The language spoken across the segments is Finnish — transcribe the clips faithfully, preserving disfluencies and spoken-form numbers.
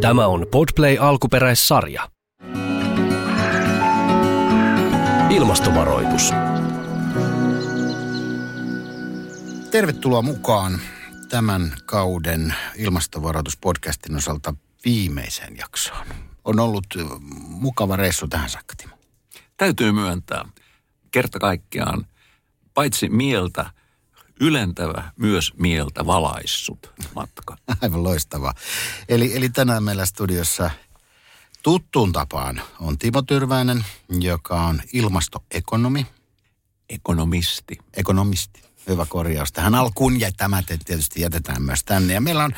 Tämä on Podplay-alkuperäissarja. Ilmastovaroitus. Tervetuloa mukaan tämän kauden Ilmastovaroituspodcastin osalta viimeiseen jaksoon. On ollut mukava reissu tähän saakka, Timo. Täytyy myöntää. Kerta kaikkiaan paitsi mieltä ylentävä, myös mieltä valaissut matka. Aivan loistavaa. Eli, eli tänään meillä studiossa tuttuun tapaan on Timo Tyrväinen, joka on ilmastoekonomi. Ekonomisti. Ekonomisti. Hyvä korjaus. Tähän alkuun ja tämä tietysti jätetään myös tänne. Ja meillä on,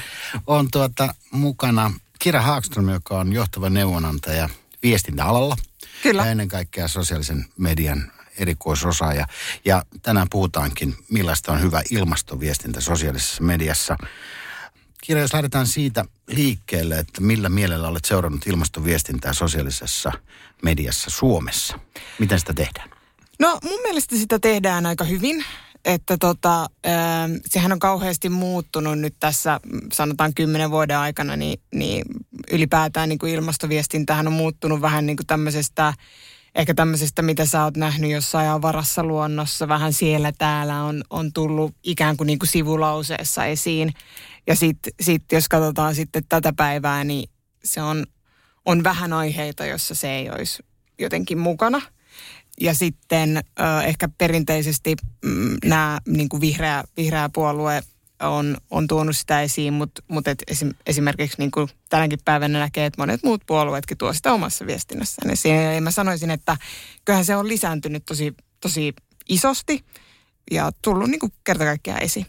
on tuota, mukana Kira Hagström, joka on johtava neuvonantaja viestintäalalla. Kyllä. Ja ennen kaikkea sosiaalisen median erikoisosaaja. Ja tänään puhutaankin, millaista on hyvä ilmastoviestintä sosiaalisessa mediassa. Kira, jos lähdetään siitä liikkeelle, että millä mielellä olet seurannut ilmastoviestintää sosiaalisessa mediassa Suomessa. Miten sitä tehdään? No mun mielestä sitä tehdään aika hyvin. Että tota, sehän on kauheasti muuttunut nyt tässä, sanotaan kymmenen vuoden aikana, niin, niin ylipäätään niin kuin ilmastoviestintähän on muuttunut vähän niin kuin tämmöisestä, ehkä tämmöisestä, mitä sä oot nähnyt jossain avarassa luonnossa, vähän siellä täällä on, on tullut ikään kuin, niin kuin sivulauseessa esiin. Ja sitten sit, jos katsotaan sitten tätä päivää, niin se on, on vähän aiheita, jossa se ei olisi jotenkin mukana. Ja sitten ö, ehkä perinteisesti mm, nämä niin kuin vihreä, vihreä puolue on, on tuonut sitä esiin, mutta mut esim, esimerkiksi niin kuin tänäkin päivänä näkee, että monet muut puolueetkin tuo sitä omassa viestinnässään esiin. Ja mä sanoisin, että kyllähän se on lisääntynyt tosi, tosi isosti ja tullut niin kuin kerta kaikkiaan esiin.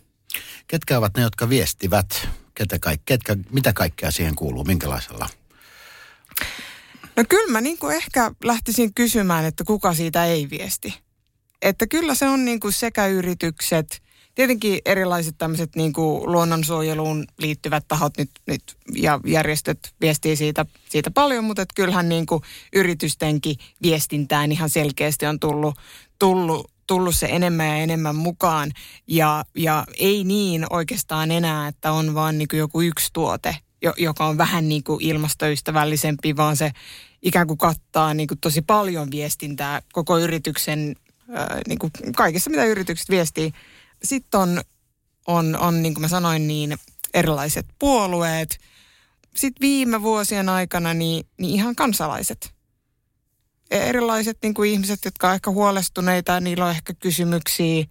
Ketkä ovat ne, jotka viestivät? Ketä kaik, ketkä, mitä kaikkea siihen kuuluu? Minkälaisella? No kyllä mä niin kuin ehkä lähtisin kysymään, että kuka siitä ei viesti. Että kyllä se on niin kuin sekä yritykset, tietenkin erilaiset tämmöiset niin kuin luonnonsuojeluun liittyvät tahot nyt, nyt ja järjestöt viestii siitä, siitä paljon, mutta että kyllähän niin kuin yritystenkin viestintään ihan selkeästi on tullut, tullut, tullut se enemmän ja enemmän mukaan. Ja, ja ei niin oikeastaan enää, että on vaan niin kuin joku yksi tuote, joka on vähän niin kuin ilmastoystävällisempi, vaan se ikään kuin kattaa niin kuin tosi paljon viestintää koko yrityksen, niin kuin kaikessa mitä yritykset viestii. Sitten on, on, on niin kuin mä sanoin, niin erilaiset puolueet. Sitten viime vuosien aikana niin, niin ihan kansalaiset. Erilaiset niin kuin ihmiset, jotka on ehkä huolestuneita, niillä on ehkä kysymyksiä.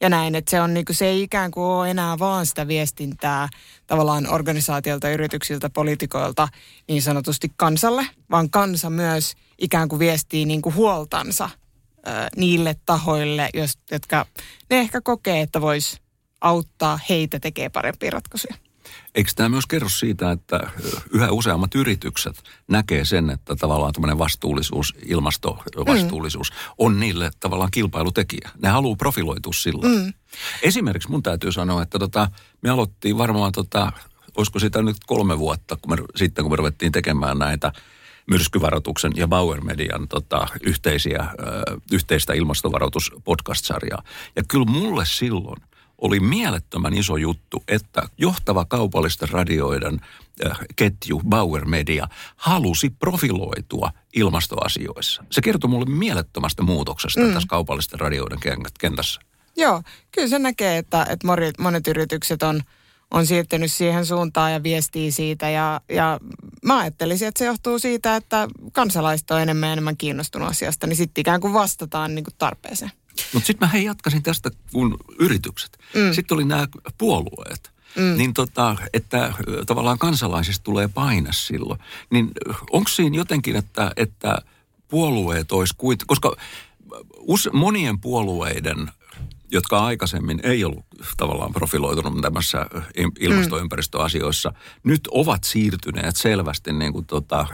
Ja näin, että se, on niinku, se ei ikään kuin ole enää vaan sitä viestintää tavallaan organisaatiolta, yrityksiltä, poliitikoilta niin sanotusti kansalle, vaan kansa myös ikään kuin viestii niinku huoltansa ö, niille tahoille, jos, jotka ne ehkä kokee, että voisi auttaa heitä tekemään parempia ratkaisuja. Eikö tämä myös kerro siitä, että yhä useammat yritykset näkee sen, että tavallaan tämmöinen vastuullisuus, ilmastovastuullisuus mm. on niille tavallaan kilpailutekijä. Ne haluaa profiloitua sillä. Mm. Esimerkiksi mun täytyy sanoa, että tota, me aloittiin varmaan, tota, olisiko sitä nyt kolme vuotta kun me, sitten, kun me ruvettiin tekemään näitä Myrskyvaroituksen ja Bauer-median tota, yhteisiä, ö, yhteistä ilmastovaroituspodcast-sarjaa. Ja kyllä mulle silloin oli mielettömän iso juttu, että johtava kaupallisten radioiden äh, ketju Bauer-media halusi profiloitua ilmastoasioissa. Se kertoi mulle mielettömästä muutoksesta mm. tässä kaupallisten radioiden kentässä. Joo, kyllä se näkee, että, että monet yritykset on, on siirtynyt siihen suuntaan ja viestii siitä. Ja, ja mä ajattelisin, että se johtuu siitä, että kansalaiset on enemmän ja enemmän kiinnostunut asiasta, niin sitten ikään kuin vastataan niin kuin tarpeeseen. Mutta sitten mä hei jatkasin tästä, kun yritykset. Mm. Sitten oli nämä puolueet. Mm. Niin tota, että tavallaan kansalaisista tulee paine silloin. Niin onko siinä jotenkin, että, että puolueet olisi kuitenkin, koska use, monien puolueiden, jotka aikaisemmin ei ollut tavallaan profiloitunut tämmöisissä ilmastoympäristöasioissa, mm. nyt ovat siirtyneet selvästi niin kuin tota,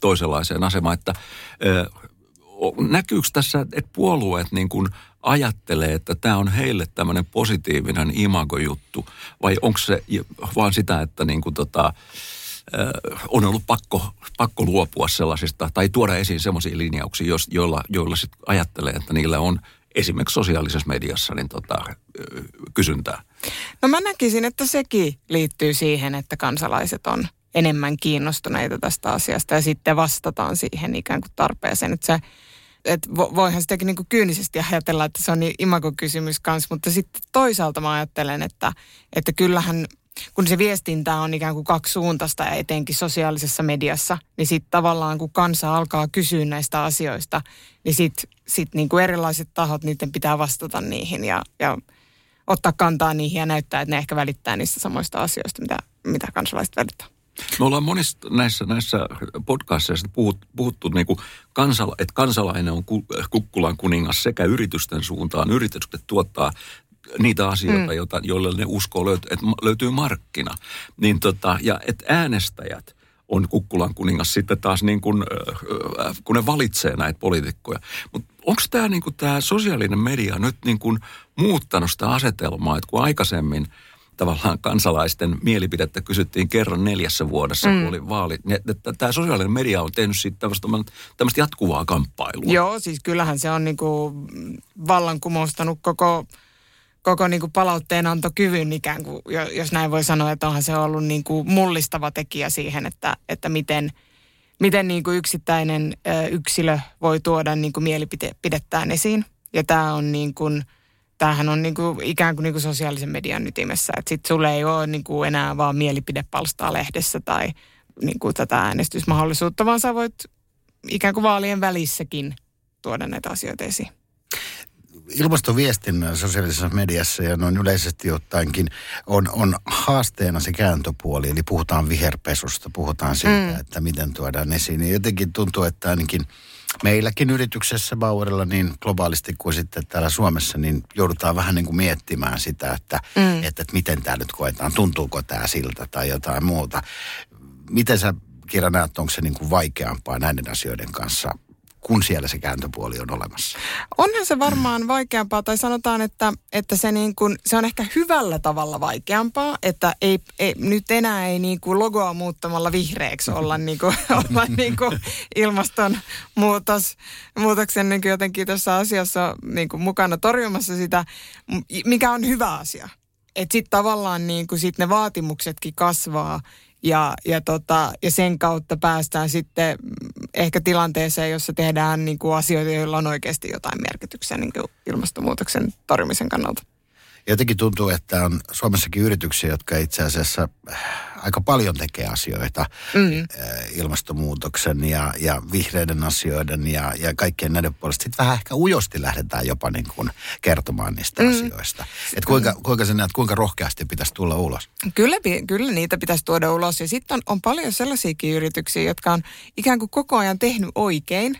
toisenlaiseen asemaan, että näkyykö tässä, että puolueet niin kuin ajattelee, että tämä on heille tämmöinen positiivinen imagojuttu, vai onko se vaan sitä, että niin kuin tota, on ollut pakko, pakko luopua sellaisista, tai tuoda esiin semmoisia linjauksia, joilla, joilla sit ajattelee, että niillä on esimerkiksi sosiaalisessa mediassa niin tota, kysyntää? No mä näkisin, että sekin liittyy siihen, että kansalaiset on enemmän kiinnostuneita tästä asiasta ja sitten vastataan siihen ikään kuin tarpeeseen. Että se, et voihan sitäkin niin kuin kyynisesti ajatella, että se on niin imagokysymys kanssa, mutta sitten toisaalta mä ajattelen, että, että kyllähän kun se viestintä on ikään kuin kaksisuuntaista ja etenkin sosiaalisessa mediassa, niin sitten tavallaan kun kansa alkaa kysyä näistä asioista, niin sitten sit niin kuin erilaiset tahot, niiden pitää vastata niihin ja, ja ottaa kantaa niihin ja näyttää, että ne ehkä välittää niistä samoista asioista, mitä, mitä kansalaiset välittää. Me ollaan monissa näissä, näissä podcasteissa puhuttu, puhuttu niin kuin kansala, että kansalainen on kukkulan kuningas sekä yritysten suuntaan. Yritykset tuottaa niitä asioita, mm. joita, joille ne uskoo, löytyy, että löytyy markkina. Niin tota, ja että äänestäjät on kukkulan kuningas sitten taas, niin kuin, kun ne valitsee näitä poliitikkoja. Mutta onko tämä niin kuin tämä sosiaalinen media nyt niin kuin muuttanut sitä asetelmaa, että kun aikaisemmin tavallaan kansalaisten mielipidettä kysyttiin kerran neljässä vuodessa, mm. kun oli vaali. Tämä sosiaalinen media on tehnyt siitä tämmöistä, tämmöistä jatkuvaa kamppailua. Joo, siis kyllähän se on niinku vallankumoustanut koko, koko niinku palautteenantokyvyn ikään kuin, jos näin voi sanoa, että onhan se ollut niinku mullistava tekijä siihen, että, että miten, miten niinku yksittäinen yksilö voi tuoda niinku mielipidettään esiin. Ja tämä on niin kuin... Tämähän on niinku, ikään kuin niinku sosiaalisen median ytimessä, että sitten sulle ei ole niinku enää vaan mielipidepalstaa lehdessä tai niinku tätä äänestysmahdollisuutta, vaan sä voit ikään kuin vaalien välissäkin tuoda näitä asioita esiin. Ilmastoviestinnän sosiaalisessa mediassa ja noin yleisesti ottaenkin on, on haasteena se kääntöpuoli, eli puhutaan viherpesusta, puhutaan siitä, mm. että miten tuodaan esiin. Ja jotenkin tuntuu, että ainakin meilläkin yrityksessä Bauerilla niin globaalisti kuin sitten täällä Suomessa, niin joudutaan vähän niin kuin miettimään sitä, että, mm. että, että miten tämä nyt koetaan, tuntuuko tämä siltä tai jotain muuta. Miten sä, Kira, näet, onko se niin kuin vaikeampaa näiden asioiden kanssa, kun siellä se kääntöpuoli on olemassa? Onhan se varmaan mm. vaikeampaa, tai sanotaan, että, että se, niin kuin, se on ehkä hyvällä tavalla vaikeampaa, että ei, ei, nyt enää ei niin kuin logoa muuttamalla vihreäksi olla, niin kuin, olla niin kuin ilmastonmuutoksen niin kuin jotenkin tässä asiassa niin kuin mukana torjumassa sitä, mikä on hyvä asia. Että sitten tavallaan niin kuin sit ne vaatimuksetkin kasvaa, Ja, ja, tota, ja sen kautta päästään sitten ehkä tilanteeseen, jossa tehdään niin kuin asioita, joilla on oikeasti jotain merkityksiä niin kuin ilmastonmuutoksen torjumisen kannalta. Jotenkin tuntuu, että on Suomessakin yrityksiä, jotka itse asiassa aika paljon tekee asioita mm. ilmastonmuutoksen ja, ja vihreiden asioiden ja, ja kaikkien näiden puolesta. Sitten vähän ehkä ujosti lähdetään jopa niin kuin kertomaan niistä mm. asioista. Et kuinka, kuinka sä näet, kuinka rohkeasti pitäisi tulla ulos? Kyllä, kyllä niitä pitäisi tuoda ulos. Ja sitten on, on paljon sellaisiakin yrityksiä, jotka on ikään kuin koko ajan tehnyt oikein.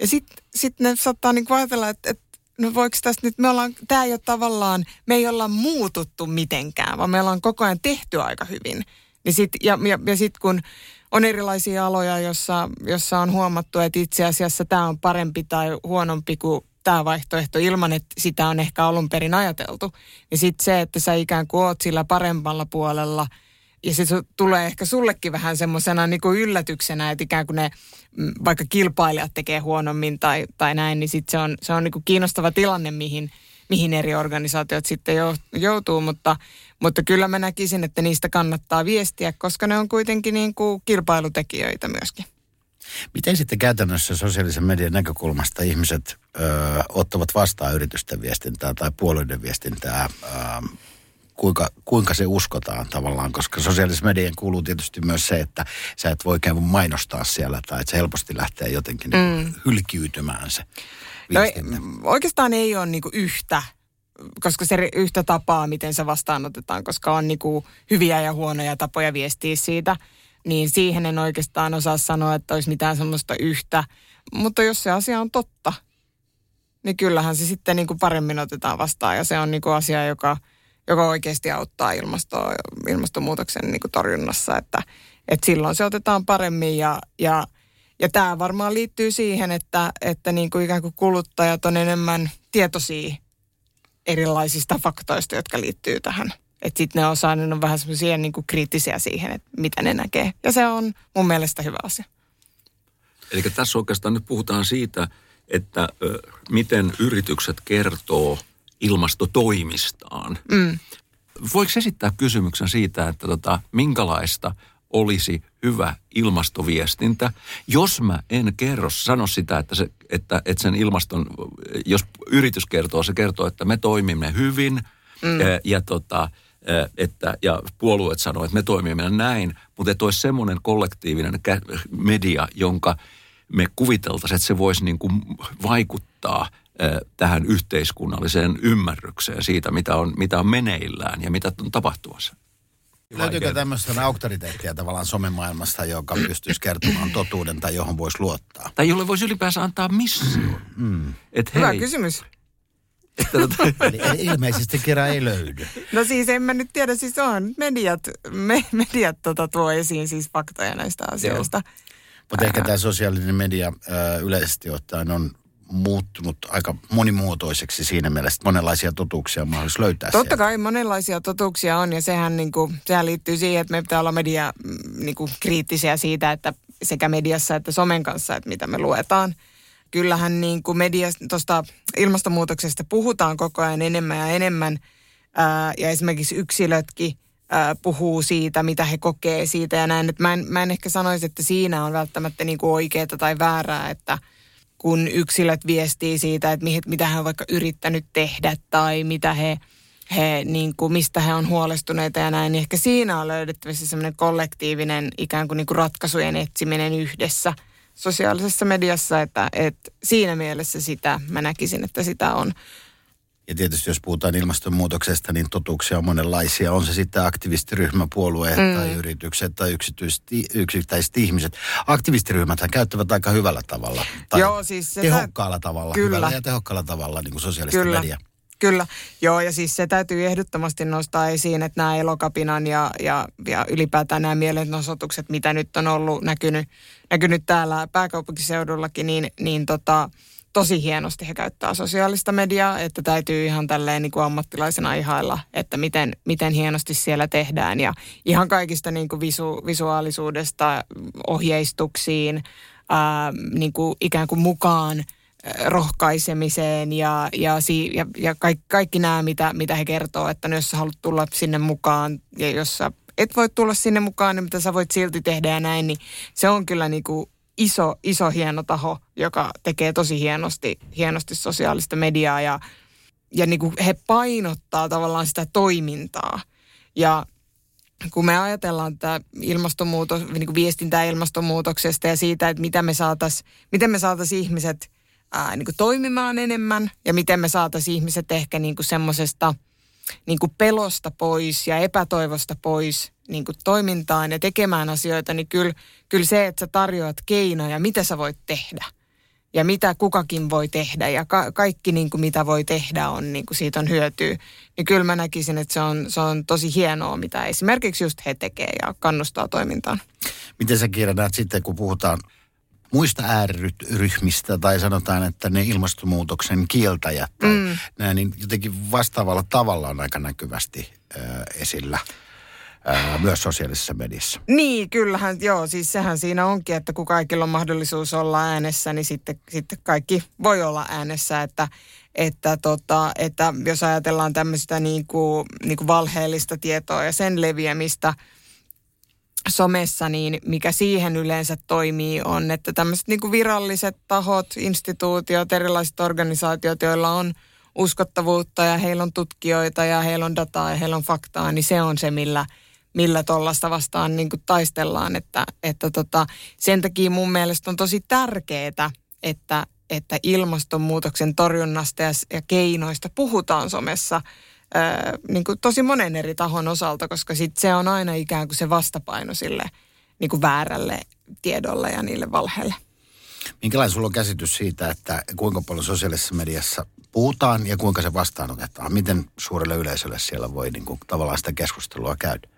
Ja sitten sit ne saattaa niin kuin ajatella, että et, no voiko tästä nyt, me ollaan, tämä ei ole tavallaan, me ei olla muututtu mitenkään, vaan me ollaan koko ajan tehty aika hyvin. Ja sitten ja, ja, ja sit kun on erilaisia aloja, jossa, jossa on huomattu, että itse asiassa tämä on parempi tai huonompi kuin tämä vaihtoehto ilman, että sitä on ehkä alun perin ajateltu. Ja sitten se, että sä ikään kuin oot sillä paremmalla puolella, ja se tulee ehkä sullekin vähän semmoisena niin kuin yllätyksenä, että ikään kuin ne vaikka kilpailijat tekee huonommin tai, tai näin, niin sitten se on, se on niin kuin kiinnostava tilanne, mihin, mihin eri organisaatiot sitten joutuu. Mutta, mutta kyllä mä näkisin, että niistä kannattaa viestiä, koska ne on kuitenkin niin kuin kilpailutekijöitä myöskin. Miten sitten käytännössä sosiaalisen median näkökulmasta ihmiset öö, ottavat vastaan yritysten viestintää tai puolueiden viestintää? Öö, Kuinka, kuinka se uskotaan tavallaan, koska sosiaalisen median kuuluu tietysti myös se, että sä et voi käydä mainostaa siellä tai että se helposti lähtee jotenkin mm. hylkiytymään se viestintä. No, oikeastaan ei ole niinku yhtä, koska se yhtä tapaa, miten se vastaanotetaan, koska on niinku hyviä ja huonoja tapoja viestiä siitä, niin siihen en oikeastaan osaa sanoa, että olisi mitään semmoista yhtä, mutta jos se asia on totta, niin kyllähän se sitten niinku paremmin otetaan vastaan ja se on niinku asia, joka... joka oikeasti auttaa ilmasto, ilmastonmuutoksen niin kuin torjunnassa, että, että silloin se otetaan paremmin ja, ja, ja tämä varmaan liittyy siihen, että, että niin kuin ikään kuin kuluttajat on enemmän tietoisia erilaisista faktoista, jotka liittyy tähän. Että sitten ne osaa, ne on vähän semmoisia niin kuin kriittisiä siihen, että mitä ne näkee ja se on mun mielestä hyvä asia. Eli tässä oikeastaan nyt puhutaan siitä, että ö, miten yritykset kertoo ilmastotoimistaan. Mm. Voiko esittää kysymyksen siitä, että tota, minkälaista olisi hyvä ilmastoviestintä, jos mä en kerro, sano sitä, että, se, että, että sen ilmaston, jos yritys kertoo, se kertoo, että me toimimme hyvin mm. ja, ja, tota, että, ja puolueet sanoo, että me toimimme näin, mutta että olisi semmoinen kollektiivinen media, jonka me kuviteltaisiin, että se voisi niin kuin vaikuttaa tähän yhteiskunnalliseen ymmärrykseen siitä, mitä on, mitä on meneillään ja mitä on tapahtumassa. Löytyykö tämmöistä auktoriteettia tavallaan somemaailmasta, joka pystyisi kertomaan totuuden tai johon voisi luottaa? Tai jolle voisi ylipäänsä antaa mission. Mm. Et hyvä hei, kysymys. Että tota, eli ilmeisesti Kira ei löydy. No siis en mä nyt tiedä, siis on mediat, me, mediat tota tuo esiin siis faktoja näistä asioista. Mutta ehkä tämä sosiaalinen media ö, yleisesti ottaen on muuttunut aika monimuotoiseksi siinä mielessä, että monenlaisia totuuksia on mahdollista löytää. Totta sieltä. Kai monenlaisia totuuksia on ja sehän, niin kuin, sehän liittyy siihen, että me pitää olla media niin kuin, kriittisiä siitä, että sekä mediassa että somen kanssa, että mitä me luetaan. Kyllähän niin kuin media, tuosta ilmastonmuutoksesta puhutaan koko ajan enemmän ja enemmän ää, ja esimerkiksi yksilötkin ää, puhuu siitä, mitä he kokee siitä ja näin. Mä en, mä en ehkä sanoisi, että siinä on välttämättä niin kuin oikeaa tai väärää, että kun yksilöt viestii siitä, että mitä he on vaikka yrittänyt tehdä tai mitä he, he, niin kuin, mistä he on huolestuneita ja näin, niin ehkä siinä on löydettävissä semmoinen kollektiivinen ikään kuin, niin kuin ratkaisujen etsiminen yhdessä sosiaalisessa mediassa, että, että siinä mielessä sitä, mä näkisin, että sitä on. Ja tietysti jos puhutaan ilmastonmuutoksesta, niin totuuksia on monenlaisia. On se sitten aktivistiryhmä, puolueet mm. tai yritykset tai yksittäiset ihmiset. Aktivistiryhmäthän käyttävät aika hyvällä tavalla. Tai joo, siis tehokkaalla tä... tavalla. Kyllä. Hyvällä ja tehokkaalla tavalla, niin kuin sosiaalista mediaa. Kyllä. Joo, ja siis se täytyy ehdottomasti nostaa esiin, että nämä Elokapinan ja, ja, ja ylipäätään nämä mielenosoitukset, mitä nyt on ollut näkynyt, näkynyt täällä pääkaupunkiseudullakin, niin, niin tota... tosi hienosti he käyttää sosiaalista mediaa, että täytyy ihan tälleen niin kuin ammattilaisena ihailla, että miten, miten hienosti siellä tehdään. Ja ihan kaikista niin kuin visu, visuaalisuudesta ohjeistuksiin, ää, niin kuin ikään kuin mukaan rohkaisemiseen ja, ja, si, ja, ja kaikki, kaikki nämä, mitä, mitä he kertoo, että jos sä haluat tulla sinne mukaan ja jos sä et voi tulla sinne mukaan, niin mitä sä voit silti tehdä ja näin, niin se on kyllä niin kuin Iso, iso hieno taho, joka tekee tosi hienosti, hienosti sosiaalista mediaa ja, ja niin kuin he painottaa tavallaan sitä toimintaa. Ja kun me ajatellaan tätä ilmastonmuutos, niin kuin viestintää ilmastonmuutoksesta ja siitä, että mitä me saatais, miten me saataisiin ihmiset ää, niin kuin toimimaan enemmän ja miten me saataisiin ihmiset ehkä niin kuin semmoisesta niin kuin pelosta pois ja epätoivosta pois niin kuin toimintaan ja tekemään asioita, niin kyllä, kyllä se, että sä tarjoat keinoja, mitä sä voit tehdä ja mitä kukakin voi tehdä ja ka- kaikki niin kuin mitä voi tehdä on, niin kuin siitä on hyötyä, niin kyllä mä näkisin, että se on, se on tosi hienoa, mitä esimerkiksi just he tekee ja kannustaa toimintaan. Miten sä Kira näet sitten, kun puhutaan muista ääriryhmistä tai sanotaan, että ne ilmastonmuutoksen kieltäjät tai mm. nämä, niin jotenkin vastaavalla tavalla on aika näkyvästi ö, esillä ö, myös sosiaalisessa mediassa. Niin, kyllähän, joo, siis sehän siinä onkin, että kun kaikilla on mahdollisuus olla äänessä, niin sitten, sitten kaikki voi olla äänessä, että, että, tota, että jos ajatellaan tämmöistä niin kuin, niin kuin valheellista tietoa ja sen leviämistä somessa, niin mikä siihen yleensä toimii on, että tämmöiset niin kuin viralliset tahot, instituutiot, erilaiset organisaatiot, joilla on uskottavuutta ja heillä on tutkijoita ja heillä on dataa ja heillä on faktaa, niin se on se, millä, millä tollaista vastaan niin kuin taistellaan. Että, että tota, sen takia mun mielestä on tosi tärkeää, että, että ilmastonmuutoksen torjunnasta ja, ja keinoista puhutaan somessa niin kuin tosi monen eri tahon osalta, koska sit se on aina ikään kuin se vastapaino sille niin kuin väärälle tiedolle ja niille valheille. Minkälainen sulla on käsitys siitä, että kuinka paljon sosiaalisessa mediassa puhutaan ja kuinka se vastaanotetaan? Miten suurelle yleisölle siellä voi niin kuin, tavallaan sitä keskustelua käydä?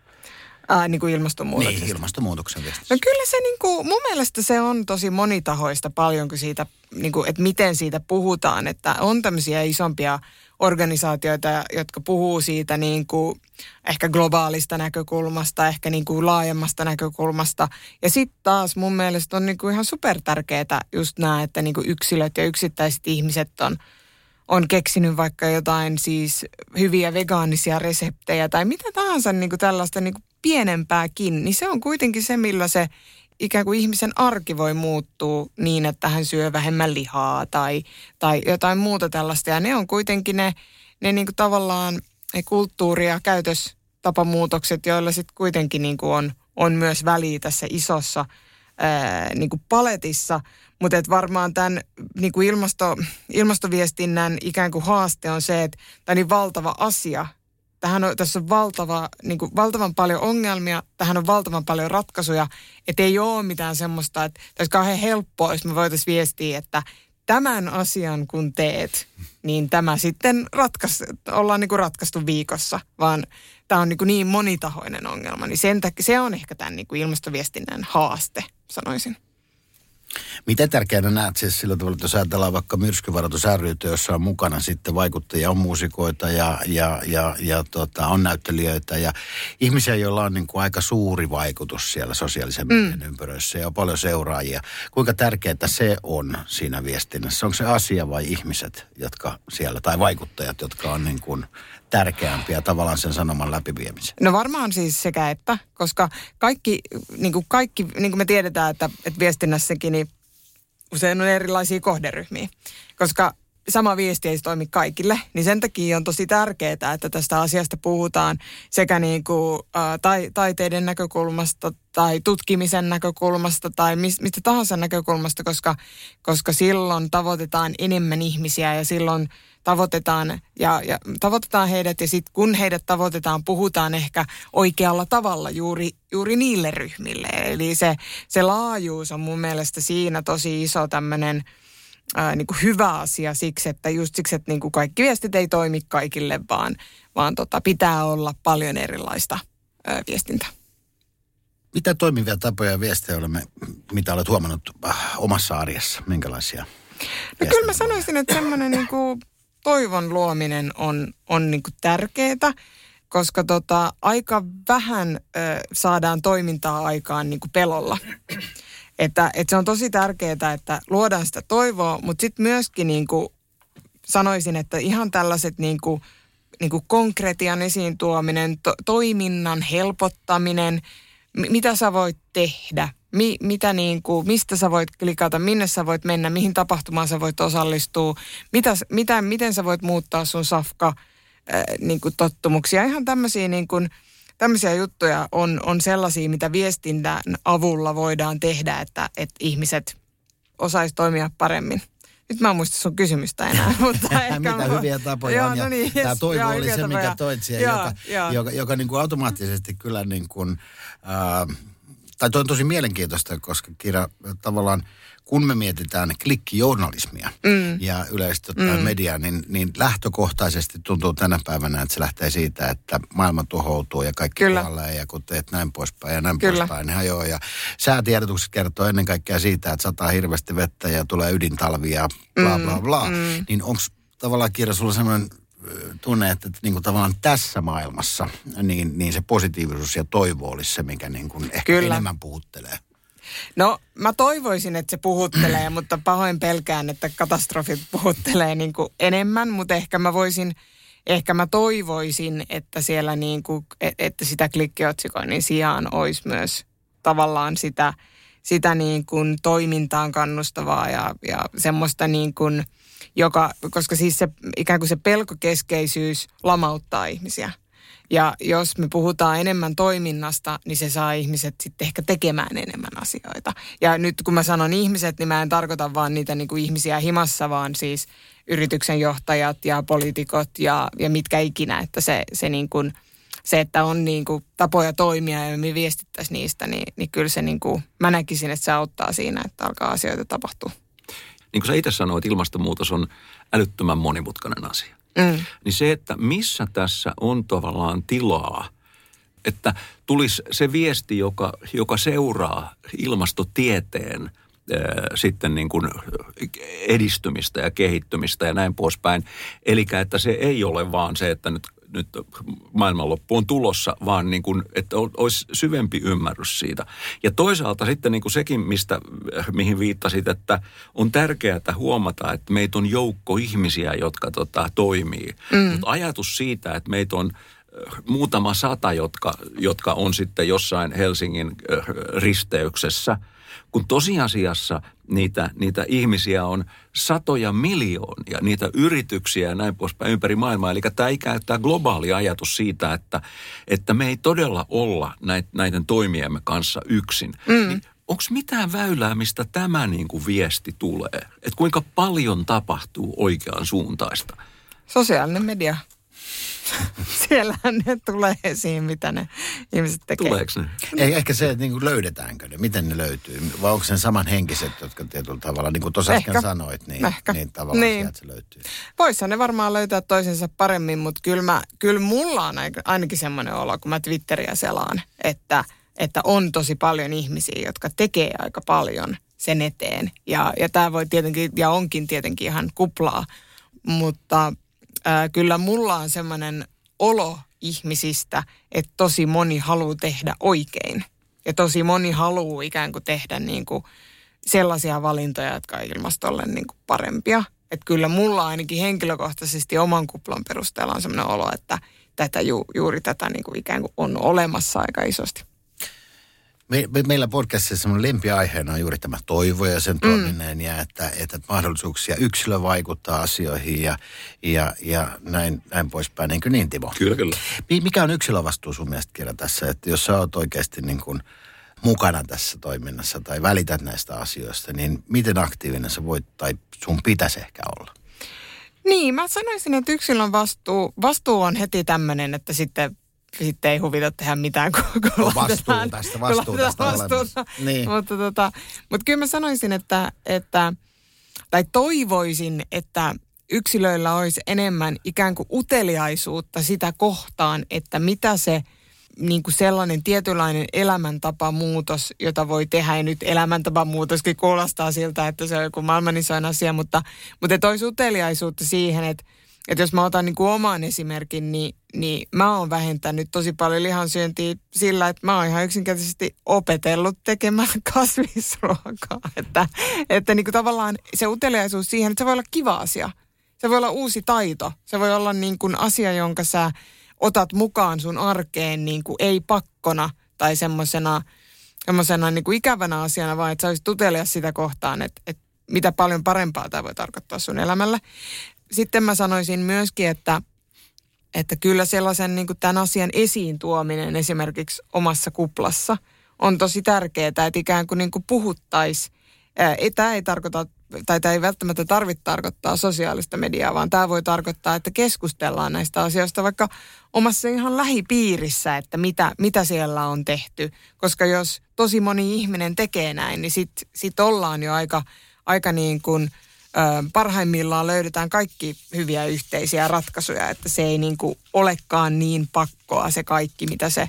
Ää, niin kuin ilmastonmuutoksesta. Niin, ilmastonmuutoksen viestissä. No kyllä se niin kuin, mun mielestä se on tosi monitahoista paljonko siitä, niin kuin, että miten siitä puhutaan, että on tämmöisiä isompia organisaatioita, jotka puhuu siitä niin kuin ehkä globaalista näkökulmasta, ehkä niin kuin laajemmasta näkökulmasta. Ja sitten taas mun mielestä on niin kuin ihan supertärkeää just nämä, että niin kuin yksilöt ja yksittäiset ihmiset on, on keksinyt vaikka jotain siis hyviä vegaanisia reseptejä tai mitä tahansa niin kuin tällaista niin kuin pienempääkin, niin se on kuitenkin se, millä se ikään kuin ihmisen arki voi muuttua niin, että hän syö vähemmän lihaa tai, tai jotain muuta tällaista. Ja ne on kuitenkin ne, ne niin kuin tavallaan ne kulttuuri- ja käytöstapamuutokset, joilla sitten kuitenkin niin kuin on, on myös väliä tässä isossa ää, niin kuin paletissa. Mutta varmaan tämän niin kuin ilmasto, ilmastoviestinnän ikään kuin haaste on se, että tämä on niin valtava asia. Tähän on, tässä on valtava, niin kuin, valtavan paljon ongelmia, tähän on valtavan paljon ratkaisuja, että ei ole mitään semmoista, että olisi kauhean helppoa, jos me voitaisiin viestiä, että tämän asian kun teet, niin tämä sitten ratkaisi, ollaan niin kuin ratkaistu viikossa, vaan tämä on niin, kuin niin monitahoinen ongelma, niin sen takia, se on ehkä tämän niin kuin ilmastoviestinnän haaste, sanoisin. Miten tärkeänä näet siis sillä tavalla, että jos ajatellaan vaikka Myrskyvaroitus ry:tä, jossa on mukana sitten vaikuttajia, on muusikoita ja, ja, ja, ja tota, on näyttelijöitä ja ihmisiä, joilla on niin kuin aika suuri vaikutus siellä sosiaalisen median mm. ympäröissä ja on paljon seuraajia. Kuinka tärkeää se on siinä viestinnässä? Onko se asia vai ihmiset, jotka siellä, tai vaikuttajat, jotka on niin kuin tärkeämpiä tavallaan sen sanoman läpiviemiseen? No varmaan siis sekä että, koska kaikki, niin kuin, kaikki, niin kuin me tiedetään, että, että viestinnässäkin niin usein on erilaisia kohderyhmiä, koska sama viesti ei toimi kaikille, niin sen takia on tosi tärkeää, että tästä asiasta puhutaan sekä niin kuin, ä, tai, taiteiden näkökulmasta tai tutkimisen näkökulmasta tai mis, mistä tahansa näkökulmasta, koska, koska silloin tavoitetaan enemmän ihmisiä ja silloin tavoitetaan, ja, ja tavoitetaan heidät ja sitten kun heidät tavoitetaan, puhutaan ehkä oikealla tavalla juuri, juuri niille ryhmille. Eli se, se laajuus on mun mielestä siinä tosi iso tämmöinen Ää, niin kuin hyvä asia siksi, että just siksi, että niin kuin kaikki viestit ei toimi kaikille, vaan, vaan tota, pitää olla paljon erilaista ää, viestintää. Mitä toimivia tapoja ja viestejä olemme, mitä olet huomannut omassa arjessa? Minkälaisia? No kyllä mä sanoisin, että semmoinen niin kuin toivon luominen on, on niin kuin tärkeää, koska tota, aika vähän ää, saadaan toimintaa aikaan niin kuin pelolla. Että, että se on tosi tärkeää, että luodaan sitä toivoa, mutta sitten myöskin niin kuin sanoisin, että ihan tällaiset niin kuin, niin kuin konkretian esiin tuominen, to, toiminnan helpottaminen, m- mitä sä voit tehdä, mi- mitä niin kuin, mistä sä voit klikata, minne sä voit mennä, mihin tapahtumaan sä voit osallistua, mitä, mitä, miten sä voit muuttaa sun safka äh, niin kuin tottumuksia, ihan tämmöisiä niin kuin tämmöisiä juttuja on, on sellaisia, mitä viestintän avulla voidaan tehdä, että, että ihmiset osaisi toimia paremmin. Nyt mä en muista sun kysymystä enää. Mutta ehkä mitä on hyviä tapoja joo, on. No niin, tämä yes, toivo joo, oli se, tapoja. Mikä toit siellä, joo, joka, joo. joka, joka niin kuin automaattisesti kyllä niin kuin, äh, tai toi on tosi mielenkiintoista, koska Kira tavallaan, kun me mietitään klikkijournalismia mm. ja yleisesti ottaen mm. mediaa, niin, niin lähtökohtaisesti tuntuu tänä päivänä, että se lähtee siitä, että maailma tuhoutuu ja kaikki kuolee ja kun teet näin poispäin ja näin Kyllä. poispäin, niin hajoaa. Ja säätiedotukset kertoo ennen kaikkea siitä, että sataa hirveästi vettä ja tulee ydintalvi ja bla bla bla. Mm. Niin onko tavallaan Kira sulla sellainen tunne, että niin kuin tavallaan tässä maailmassa niin, niin se positiivisuus ja toivo olisi se, mikä niin kuin ehkä Kyllä. enemmän puhuttelee? No, mä toivoisin, että se puhuttelee, mutta pahoin pelkään, että katastrofit puhuttelee niin kuin enemmän, mutta ehkä mä voisin, ehkä mä toivoisin, että siellä niin kuin, että sitä klikkiotsikoinnin sijaan olisi myös tavallaan sitä, sitä niin kuin toimintaan kannustavaa ja, ja semmoista niin kuin, joka, koska siis se ikään kuin se pelkokeskeisyys lamauttaa ihmisiä. Ja jos me puhutaan enemmän toiminnasta, niin se saa ihmiset sitten ehkä tekemään enemmän asioita. Ja nyt kun mä sanon ihmiset, niin mä en tarkoita vaan niitä niin kuin ihmisiä himassa, vaan siis yrityksen johtajat ja poliitikot ja, ja mitkä ikinä. Että se, se, niin kuin, se että on niin kuin tapoja toimia ja me viestittäisiin niistä, niin, niin kyllä se niin kuin, mä näkisin, että se auttaa siinä, että alkaa asioita tapahtua. Niin kuin sä itse sanoit, ilmastonmuutos on älyttömän monimutkainen asia. Mm. Niin se, että missä tässä on tavallaan tilaa, että tulisi se viesti, joka, joka seuraa ilmastotieteen sitten niin kuin edistymistä ja kehittymistä ja näin poispäin. Eli että se ei ole vaan se, että nyt, nyt maailmanloppu on tulossa, vaan niin kuin, että olisi syvempi ymmärrys siitä. Ja toisaalta sitten niin kuin sekin, mistä, mihin viittasit, että on tärkeää huomata, että meitä on joukko ihmisiä, jotka tota, toimii. Mm. Mutta ajatus siitä, että meitä on muutama sata, jotka, jotka on sitten jossain Helsingin risteyksessä, kun tosiasiassa niitä, niitä ihmisiä on satoja miljoonia, niitä yrityksiä ja näin poispäin ympäri maailmaa. Eli tämä ikään kuin globaali ajatus siitä, että, että me ei todella olla näiden toimijamme kanssa yksin. Mm. Niin onko mitään väylää, mistä tämä niin kuin viesti tulee? Et kuinka paljon tapahtuu oikeaan suuntaista? Sosiaalinen media. Siellähän ne tulee esiin, mitä ne ihmiset tekee. Tuleeko ne? Ei, ehkä se, että niin löydetäänkö ne, miten ne löytyy. Vai onko ne samanhenkiset, jotka tietyllä tavalla, niin kuin tuossa äsken sanoit, niin, niin tavallaan niin. Sieltä se löytyy. Voisihan ne varmaan löytää toisensa paremmin, mutta kyllä, mä, kyllä mulla on ainakin semmoinen olo, kun mä Twitteriä selaan, että, että on tosi paljon ihmisiä, jotka tekee aika paljon sen eteen. Ja, ja tämä voi tietenkin, ja onkin tietenkin ihan kuplaa, mutta kyllä mulla on semmoinen olo ihmisistä, että tosi moni haluaa tehdä oikein. Ja tosi moni haluaa ikään kuin tehdä niin kuin sellaisia valintoja, jotka on ilmastolle niin kuin parempia. Että kyllä mulla ainakin henkilökohtaisesti oman kuplan perusteella on semmoinen olo, että tätä, juuri tätä niin kuin ikään kuin on olemassa aika isosti. Me, me, meillä podcastissa semmoinen lempiaiheena on juuri tämä toivo ja sen tuominen mm. ja että, että mahdollisuuksia yksilö vaikuttaa asioihin ja, ja, ja näin, näin poispäin. Eikö niin, Timo? Kyllä, kyllä. Mikä on yksilövastuu sun mielestä Kira tässä? Että jos sä oot oikeasti niin kuin mukana tässä toiminnassa tai välität näistä asioista, niin miten aktiivinen sä voit tai sun pitäisi ehkä olla? Niin, mä sanoisin, että yksilön vastuu, vastuu on heti tämmöinen, että sitten... Sitten ei huvita tehdä mitään, kun no, laitetaan tästä, vastuu tästä vastuuta. Niin. Mutta, tota, mutta kyllä mä sanoisin, että, että, tai toivoisin, että yksilöillä olisi enemmän ikään kuin uteliaisuutta sitä kohtaan, että mitä se niin kuin sellainen tietynlainen elämäntapamuutos, jota voi tehdä. Ja nyt elämäntapamuutoskin kuulostaa siltä, että se on joku maailman isoin asia, mutta, mutta että olisi uteliaisuutta siihen, että Että jos mä otan niin kuin oman esimerkin, niin, niin mä oon vähentänyt tosi paljon lihansyöntiä sillä, että mä oon ihan yksinkertaisesti opetellut tekemään kasvisruokaa. Että, että niin kuin tavallaan se uteliaisuus siihen, että se voi olla kiva asia. Se voi olla uusi taito. Se voi olla niin kuin asia, jonka sä otat mukaan sun arkeen niin kuin ei pakkona tai semmoisena niin kuin ikävänä asiana, vaan että sä olisit utelias sitä kohtaan, että, että mitä paljon parempaa tämä voi tarkoittaa sun elämällä. Sitten mä sanoisin myöskin, että, että kyllä sellaisen niin kuin tämän asian esiin tuominen esimerkiksi omassa kuplassa on tosi tärkeää, että ikään kuin, niin kuin puhuttaisiin. Tämä ei tarkoita, tai tämä ei välttämättä tarvitse tarkoittaa sosiaalista mediaa, vaan tämä voi tarkoittaa, että keskustellaan näistä asioista vaikka omassa ihan lähipiirissä, että mitä, mitä siellä on tehty. Koska jos tosi moni ihminen tekee näin, niin sitten sit ollaan jo aika, aika niin kuin... Parhaimmillaan löydetään kaikki hyviä yhteisiä ratkaisuja, että se ei niin kuin olekaan niin pakkoa se kaikki, mitä se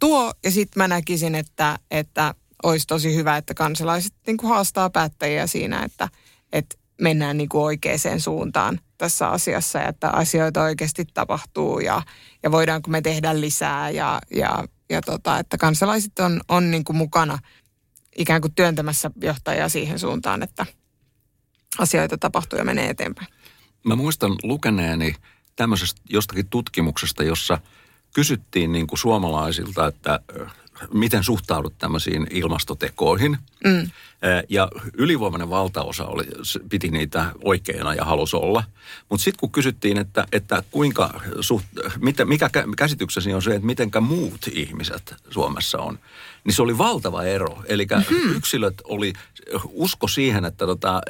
tuo. Ja sitten mä näkisin, että, että olisi tosi hyvä, että kansalaiset niin kuin haastaa päättäjiä siinä, että, että mennään niin kuin oikeaan suuntaan tässä asiassa ja että asioita oikeasti tapahtuu ja, ja voidaanko me tehdä lisää ja, ja, ja tota, että kansalaiset on, on niin kuin mukana ikään kuin työntämässä johtajia siihen suuntaan, että asioita tapahtuu ja menee eteenpäin. Mä muistan lukeneeni tämmöisestä jostakin tutkimuksesta, jossa kysyttiin niin kuin suomalaisilta, että miten suhtaudut tämmöisiin ilmastotekoihin. Mm. Ja ylivoimainen valtaosa oli, piti niitä oikeina ja halusi olla. Mutta sitten kun kysyttiin, että, että kuinka suht, mitä, mikä käsityksesi on se, että mitenkä muut ihmiset Suomessa on, niin se oli valtava ero. Eli mm-hmm. yksilöt oli usko siihen, että, tota,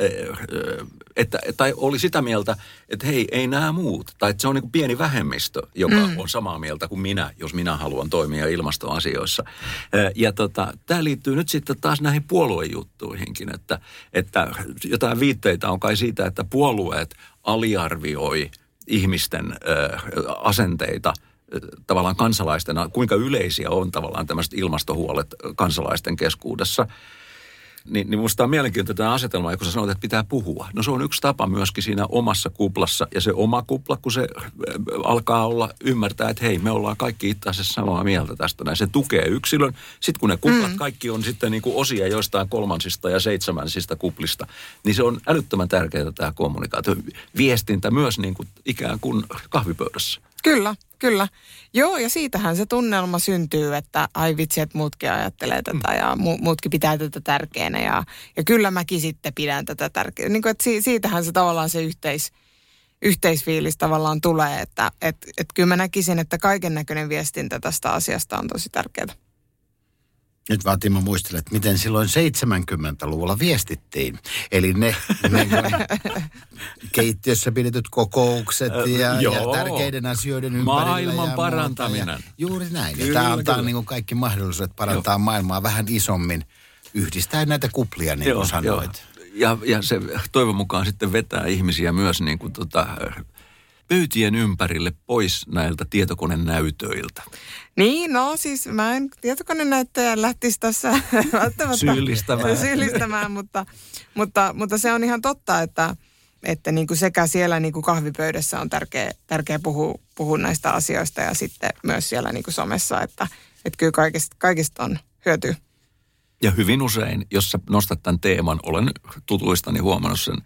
että, tai oli sitä mieltä, että hei, ei nämä muut. Tai että se on niin kuin pieni vähemmistö, joka mm-hmm. on samaa mieltä kuin minä, jos minä haluan toimia ilmastoasioissa. Ja tota, tämä liittyy nyt sitten taas näihin puoluejuttuihinkin, että, että jotain viitteitä on kai siitä, että puolueet aliarvioi ihmisten ö, asenteita tavallaan kansalaisten, kuinka yleisiä on tavallaan tämmöiset ilmastohuolet kansalaisten keskuudessa. Niin, niin musta on mielenkiintoinen tämä asetelma, kun sä sanot, että pitää puhua. No se on yksi tapa myöskin siinä omassa kuplassa. Ja se oma kupla, kun se alkaa olla ymmärtää, että hei, me ollaan kaikki itse asiassa samaa mieltä tästä. Näin. Se tukee yksilön. Sitten kun ne kuplat mm. kaikki on sitten niin kuin osia joistain kolmansista ja seitsemänsistä kuplista, niin se on älyttömän tärkeää tämä kommunikaatio. Viestintä myös niin kuin ikään kuin kahvipöydässä. Kyllä, kyllä. Joo, ja siitähän se tunnelma syntyy, että ai vitsi, että muutkin ajattelee tätä ja mu- muutkin pitää tätä tärkeänä ja, ja kyllä mäkin sitten pidän tätä tärkeänä. Niin kuin, että si- siitähän se tavallaan se yhteis, yhteisfiilis tavallaan tulee, että et, et kyllä mä näkisin, että kaiken näköinen viestintä tästä asiasta on tosi tärkeää. Nyt vaan Timo muistelet, että miten silloin seitsemänkymmentäluvulla viestittiin. Eli ne, ne keittiössä pidetyt kokoukset ja, äh, ja tärkeiden asioiden ympärillä. Maailman parantaminen. Ja juuri näin. Kyllä, ja tämä antaa niin kuin kaikki mahdollisuudet parantaa joo. maailmaa vähän isommin. Yhdistää näitä kuplia, niin kuin sanoit. Ja, ja se toivon mukaan sitten vetää ihmisiä myös niin kuin tota... pöytien ympärille pois näiltä tietokonenäytöiltä. Niin, no siis mä en tietokonenäyttäjä lähtisi tässä välttämättä syyllistämään, syyllistämään mutta, mutta, mutta se on ihan totta, että, että niin kuin sekä siellä niin kuin kahvipöydässä on tärkeä, tärkeä puhua, puhua näistä asioista ja sitten myös siellä niin kuin somessa, että, että kyllä kaikista, kaikista on hyötyä. Ja hyvin usein, jos sä nostat tämän teeman, olen tutuistani huomannut sen,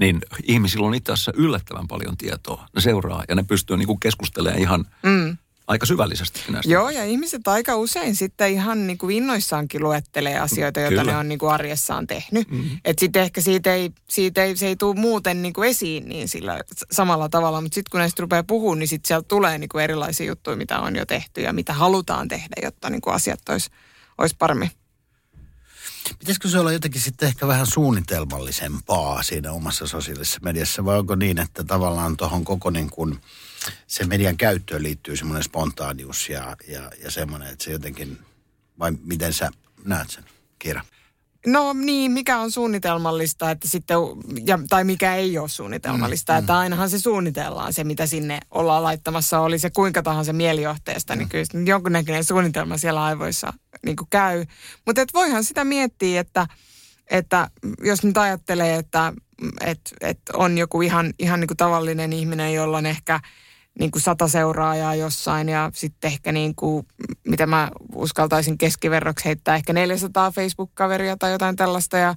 niin ihmisillä on itse asiassa yllättävän paljon tietoa. Ne seuraa ja ne pystyy niinku keskustelemaan ihan mm. aika syvällisesti näistä. Joo, ja ihmiset aika usein sitten ihan niinku innoissaankin luettelee asioita, joita kyllä. ne on niinku arjessaan tehnyt. Mm-hmm. Että sitten ehkä siitä ei, siitä ei, se ei tule muuten niinku esiin niin sillä samalla tavalla, mutta sitten kun näistä rupeaa puhumaan, niin sitten sieltä tulee niinku erilaisia juttuja, mitä on jo tehty ja mitä halutaan tehdä, jotta niinku asiat olisi, olisi paremmin. Pitäisikö se olla jotenkin sitten ehkä vähän suunnitelmallisempaa siinä omassa sosiaalisessa mediassa, vai onko niin, että tavallaan tuohon koko niin kuin se median käyttöön liittyy semmoinen spontaanius ja, ja, ja semmoinen, että se jotenkin, vai miten sä näet sen, Kira? No niin, mikä on suunnitelmallista, että sitten, ja, tai mikä ei ole suunnitelmallista, mm, että ainahan se suunnitellaan, se mitä sinne ollaan laittamassa, oli se kuinka tahansa mielijohteesta, mm. niin kyllä jonkunnäköinen suunnitelma siellä aivoissa niin kuin käy. Mutta et voihan sitä miettiä, että, että jos nyt ajattelee, että et, et on joku ihan, ihan niin kuin tavallinen ihminen, jolla on ehkä niin kuin sata seuraajaa jossain ja sitten ehkä niin kuin, mitä mä uskaltaisin keskiverroksi heittää, ehkä neljäsataa Facebook-kaveria tai jotain tällaista. Ja,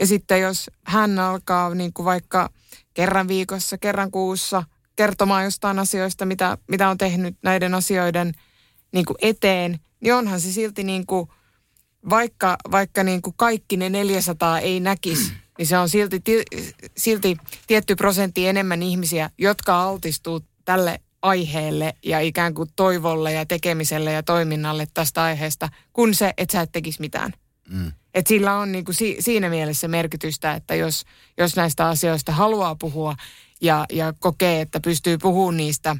ja sitten jos hän alkaa niin kuin vaikka kerran viikossa, kerran kuussa kertomaan jostain asioista, mitä, mitä on tehnyt näiden asioiden niin kuin eteen, niin onhan se silti niin kuin, vaikka, vaikka niin kuin kaikki ne neljäsataa ei näkisi, niin se on silti, silti tietty prosentti enemmän ihmisiä, jotka altistuu tälle aiheelle ja ikään kuin toivolle ja tekemiselle ja toiminnalle tästä aiheesta, kun se, että sä et tekisi mitään. Mm. Et sillä on niinku si- siinä mielessä merkitystä, että jos, jos näistä asioista haluaa puhua ja, ja kokee, että pystyy puhumaan niistä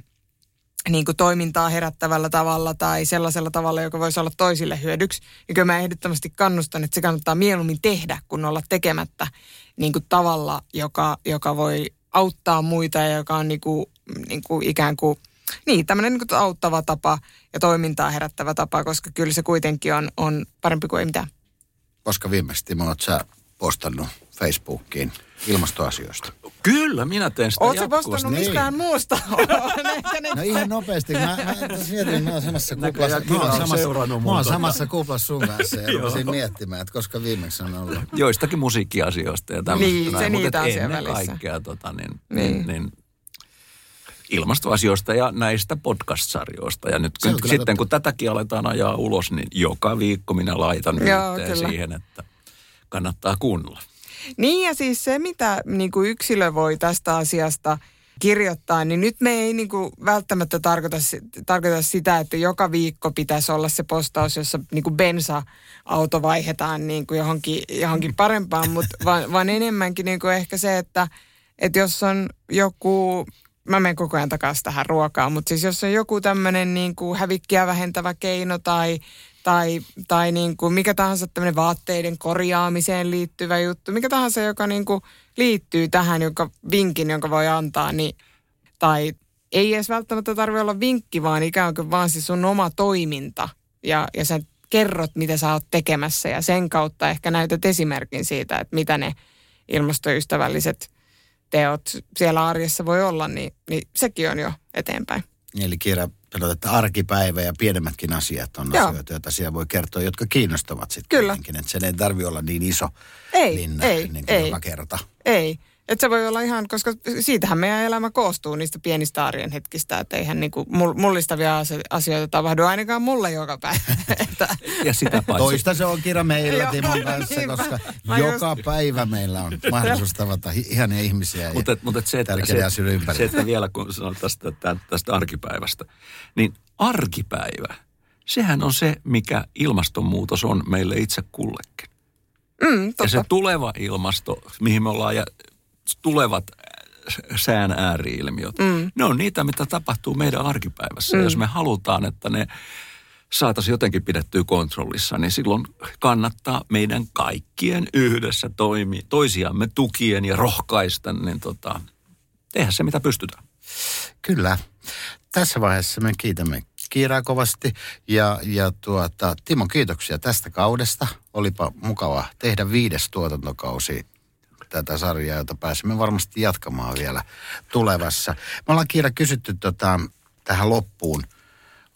niinku toimintaa herättävällä tavalla tai sellaisella tavalla, joka voisi olla toisille hyödyksi, niin kyllä mä ehdottomasti kannustan, että se kannattaa mieluummin tehdä, kun olla tekemättä niinku tavalla, joka, joka voi auttaa muita ja joka on niinku niin kuin ikään kuin, niin tämmöinen niin kuin auttava tapa ja toimintaa herättävä tapa, koska kyllä se kuitenkin on, on parempi kuin ei mitään. Koska viimeksi, Timo, oot sä postannut Facebookiin ilmastoasioista? Kyllä, minä teen sitä jatkuvasti. Oot sä postannut niin. mistään muusta? No ihan nopeasti. Mä, mä mietin, että mä oon samassa kuplassa. Mä oon samassa, samassa kuplassa sun kanssa ja rupesin miettimään, että koska viimeksi on ollut. Joistakin musiikkiasioista ja tämmöistä. Niin, se niitä asian välissä. Mutta ennen kaikkea tota niin... niin, niin ilmastoasioista ja näistä podcast-sarjoista. Ja nyt kun, sitten totta. kun tätäkin aletaan ajaa ulos, niin joka viikko minä laitan yhteen siihen, että kannattaa kuunnella. Niin ja siis se, mitä niin kuin yksilö voi tästä asiasta kirjoittaa, niin nyt me ei niin kuin välttämättä tarkoita, tarkoita sitä, että joka viikko pitäisi olla se postaus, jossa niin kuin bensa-auto vaihdetaan niin kuin johonkin, johonkin parempaan, mutta vaan, vaan enemmänkin niin kuin ehkä se, että, että jos on joku... Mä menen koko ajan takaisin tähän ruokaan, mutta siis jos on joku tämmöinen niin kuin hävikkiä vähentävä keino tai, tai, tai niin kuin mikä tahansa tämmöinen vaatteiden korjaamiseen liittyvä juttu, mikä tahansa, joka niin kuin liittyy tähän, jonka vinkin, jonka voi antaa, niin, tai ei edes välttämättä tarvitse olla vinkki, vaan ikään kuin vaan siis sun oma toiminta ja, ja sen kerrot, mitä sä oot tekemässä ja sen kautta ehkä näytät esimerkin siitä, että mitä ne ilmastoystävälliset teot siellä arjessa voi olla, niin, niin sekin on jo eteenpäin. Eli Kira, että arkipäivä ja pienemmätkin asiat on Joo. asioita, joita siellä voi kertoa, jotka kiinnostavat sitten kuitenkin. Että sen ei tarvitse olla niin iso ei, linna ei, niin kuin ei, joka kerta. Ei, että se voi olla ihan, koska siitähän meidän elämä koostuu niistä pienistä arjen hetkistä, että eihän niinku mullistavia asioita tapahdu ainakaan mulle joka päivä. Ja sitä toista se on Kira meillä Timon kanssa, niinpä. Koska joka just... päivä meillä on mahdollisuus tavata ihania ihmisiä mutta, ja mutta se, että, tärkeitä se, ympärillä. Se, että vielä kun sanon tästä, tästä arkipäivästä, niin arkipäivä, sehän on se, mikä ilmastonmuutos on meille itse kullekin. Mm, totta. Ja se tuleva ilmasto, mihin me ollaan ja tulevat sään ääri-ilmiöt, mm. ne on niitä, mitä tapahtuu meidän arkipäivässä. Mm. Jos me halutaan, että ne saataisiin jotenkin pidettyä kontrollissa, niin silloin kannattaa meidän kaikkien yhdessä toimia, toisiamme tukien ja rohkaista, niin tota, tehdä se, mitä pystytään. Kyllä. Tässä vaiheessa me kiitämme Kiraa kovasti ja, ja tuota, Timo, kiitoksia tästä kaudesta. Olipa mukava tehdä viides tuotantokausi tätä sarjaa, jota pääsemme varmasti jatkamaan vielä tulevassa. Me ollaan Kira kysytty tota, tähän loppuun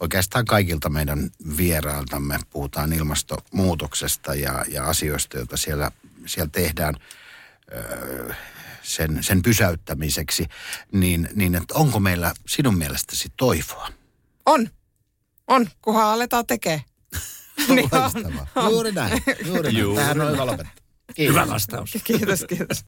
oikeastaan kaikilta meidän vierailtamme. Puhutaan ilmastonmuutoksesta ja, ja asioista, joita siellä, siellä tehdään öö, sen, sen pysäyttämiseksi. Niin, niin että onko meillä sinun mielestäsi toivoa? On. On, kunhan aletaan tekemään. Niin on. Juuri näin. Juuri näin. Juuri. Tähän on hyvä lopettaa. Kiitos. Hyvä vastaus. Kiitos, kiitos.